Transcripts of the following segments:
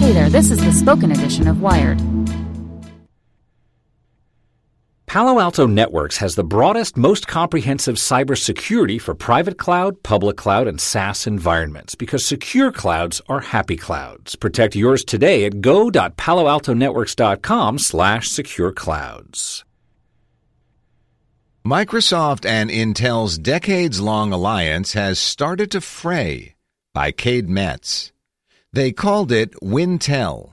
Hey there, this is the spoken edition of Wired. Palo Alto Networks has the broadest, most comprehensive cybersecurity for private cloud, public cloud, and SaaS environments, because secure clouds are happy clouds. Protect yours today at go.paloaltonetworks.com/secureclouds. Microsoft and Intel's decades-long alliance has started to fray, by Cade Metz. They called it Wintel.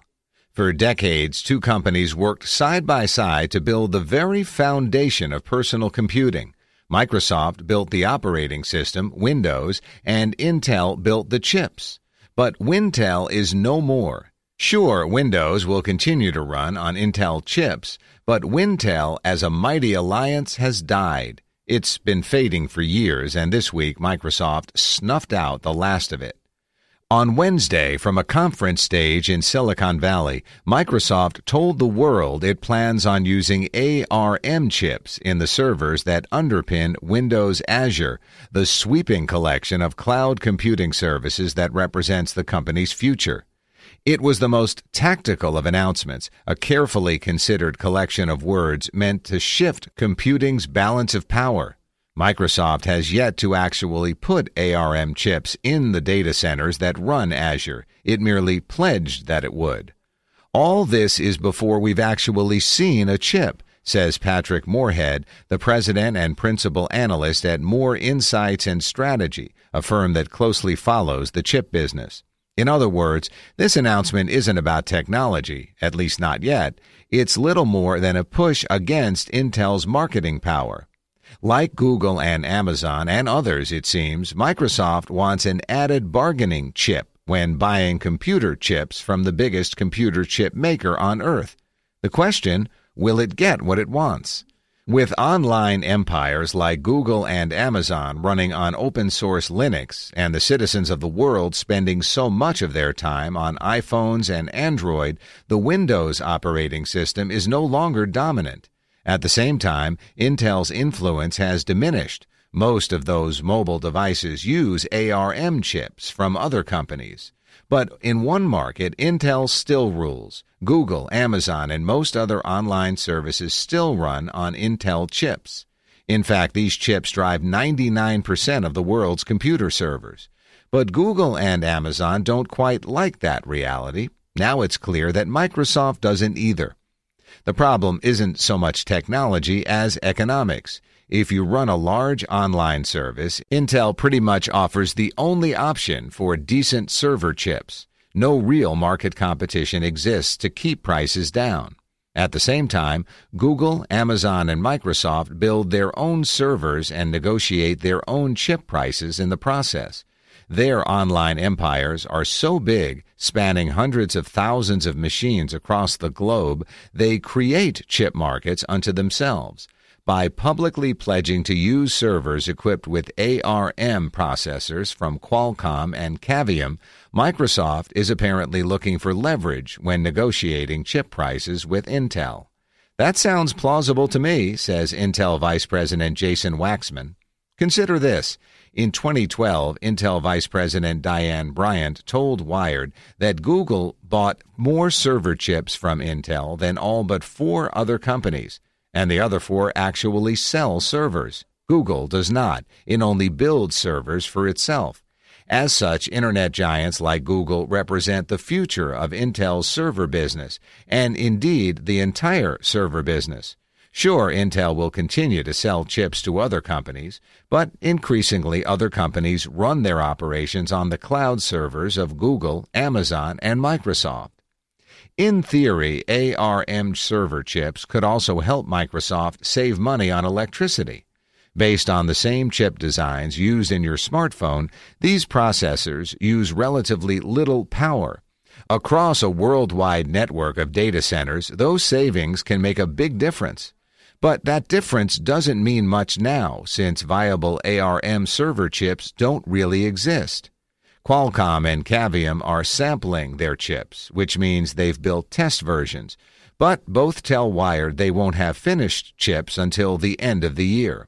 For decades, two companies worked side by side to build the very foundation of personal computing. Microsoft built the operating system, Windows, and Intel built the chips. But Wintel is no more. Sure, Windows will continue to run on Intel chips, but Wintel as a mighty alliance has died. It's been fading for years, and this week Microsoft snuffed out the last of it. On Wednesday, from a conference stage in Silicon Valley, Microsoft told the world it plans on using ARM chips in the servers that underpin Windows Azure, the sweeping collection of cloud computing services that represents the company's future. It was the most tactical of announcements, a carefully considered collection of words meant to shift computing's balance of power. Microsoft has yet to actually put ARM chips in the data centers that run Azure. It merely pledged that it would. All this is before we've actually seen a chip, says Patrick Moorhead, the president and principal analyst at Moore Insights and Strategy, a firm that closely follows the chip business. In other words, this announcement isn't about technology, at least not yet. It's little more than a push against Intel's marketing power. Like Google and Amazon and others, it seems, Microsoft wants an added bargaining chip when buying computer chips from the biggest computer chip maker on Earth. The question, will it get what it wants? With online empires like Google and Amazon running on open-source Linux and the citizens of the world spending so much of their time on iPhones and Android, the Windows operating system is no longer dominant. At the same time, Intel's influence has diminished. Most of those mobile devices use ARM chips from other companies. But in one market, Intel still rules. Google, Amazon, and most other online services still run on Intel chips. In fact, these chips drive 99% of the world's computer servers. But Google and Amazon don't quite like that reality. Now it's clear that Microsoft doesn't either. The problem isn't so much technology as economics. If you run a large online service, Intel pretty much offers the only option for decent server chips. No real market competition exists to keep prices down. At the same time, Google, Amazon, and Microsoft build their own servers and negotiate their own chip prices in the process. Their online empires are so big, spanning hundreds of thousands of machines across the globe, they create chip markets unto themselves. By publicly pledging to use servers equipped with ARM processors from Qualcomm and Cavium, Microsoft is apparently looking for leverage when negotiating chip prices with Intel. That sounds plausible to me, says Intel Vice President Jason Waxman. Consider this. In 2012, Intel Vice President Diane Bryant told Wired that Google bought more server chips from Intel than all but four other companies, and the other four actually sell servers. Google does not. It only builds servers for itself. As such, Internet giants like Google represent the future of Intel's server business, and indeed the entire server business. Sure, Intel will continue to sell chips to other companies, but increasingly other companies run their operations on the cloud servers of Google, Amazon, and Microsoft. In theory, ARM server chips could also help Microsoft save money on electricity. Based on the same chip designs used in your smartphone, these processors use relatively little power. Across a worldwide network of data centers, those savings can make a big difference. But that difference doesn't mean much now, since viable ARM server chips don't really exist. Qualcomm and Cavium are sampling their chips, which means they've built test versions, but both tell Wired they won't have finished chips until the end of the year.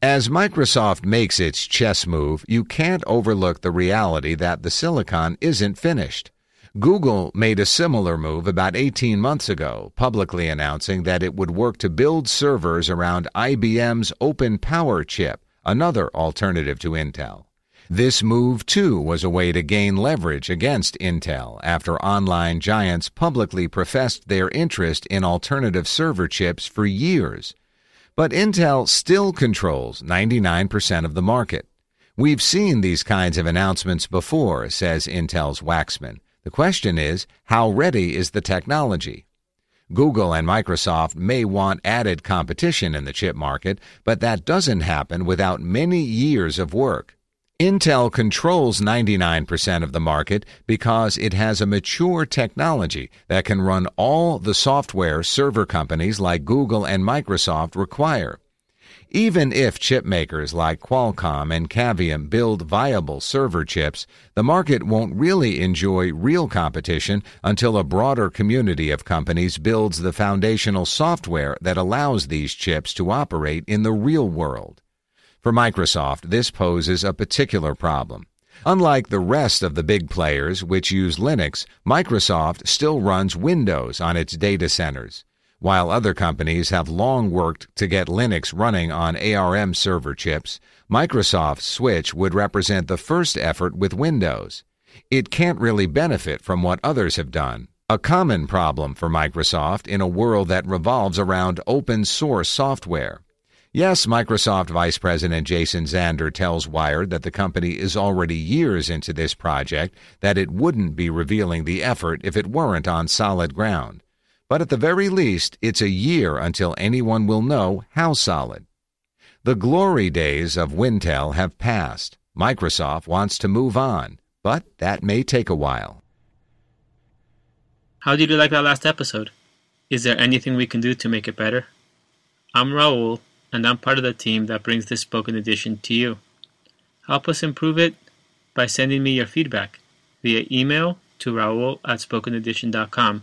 As Microsoft makes its chess move, you can't overlook the reality that the silicon isn't finished. Google made a similar move about 18 months ago, publicly announcing that it would work to build servers around IBM's Open Power chip, another alternative to Intel. This move, too, was a way to gain leverage against Intel after online giants publicly professed their interest in alternative server chips for years. But Intel still controls 99% of the market. We've seen these kinds of announcements before, says Intel's Waxman. The question is, how ready is the technology? Google and Microsoft may want added competition in the chip market, but that doesn't happen without many years of work. Intel controls 99% of the market because it has a mature technology that can run all the software server companies like Google and Microsoft require. Even if chip makers like Qualcomm and Cavium build viable server chips, the market won't really enjoy real competition until a broader community of companies builds the foundational software that allows these chips to operate in the real world. For Microsoft, this poses a particular problem. Unlike the rest of the big players, which use Linux, Microsoft still runs Windows on its data centers. While other companies have long worked to get Linux running on ARM server chips, Microsoft's switch would represent the first effort with Windows. It can't really benefit from what others have done. A common problem for Microsoft in a world that revolves around open-source software. Yes, Microsoft Vice President Jason Zander tells Wired that the company is already years into this project, that it wouldn't be revealing the effort if it weren't on solid ground. But at the very least, it's a year until anyone will know how solid. The glory days of Wintel have passed. Microsoft wants to move on, but that may take a while. How did you like that last episode? Is there anything we can do to make it better? I'm Raul, and I'm part of the team that brings this spoken edition to you. Help us improve it by sending me your feedback via email to raul@spokenedition.com.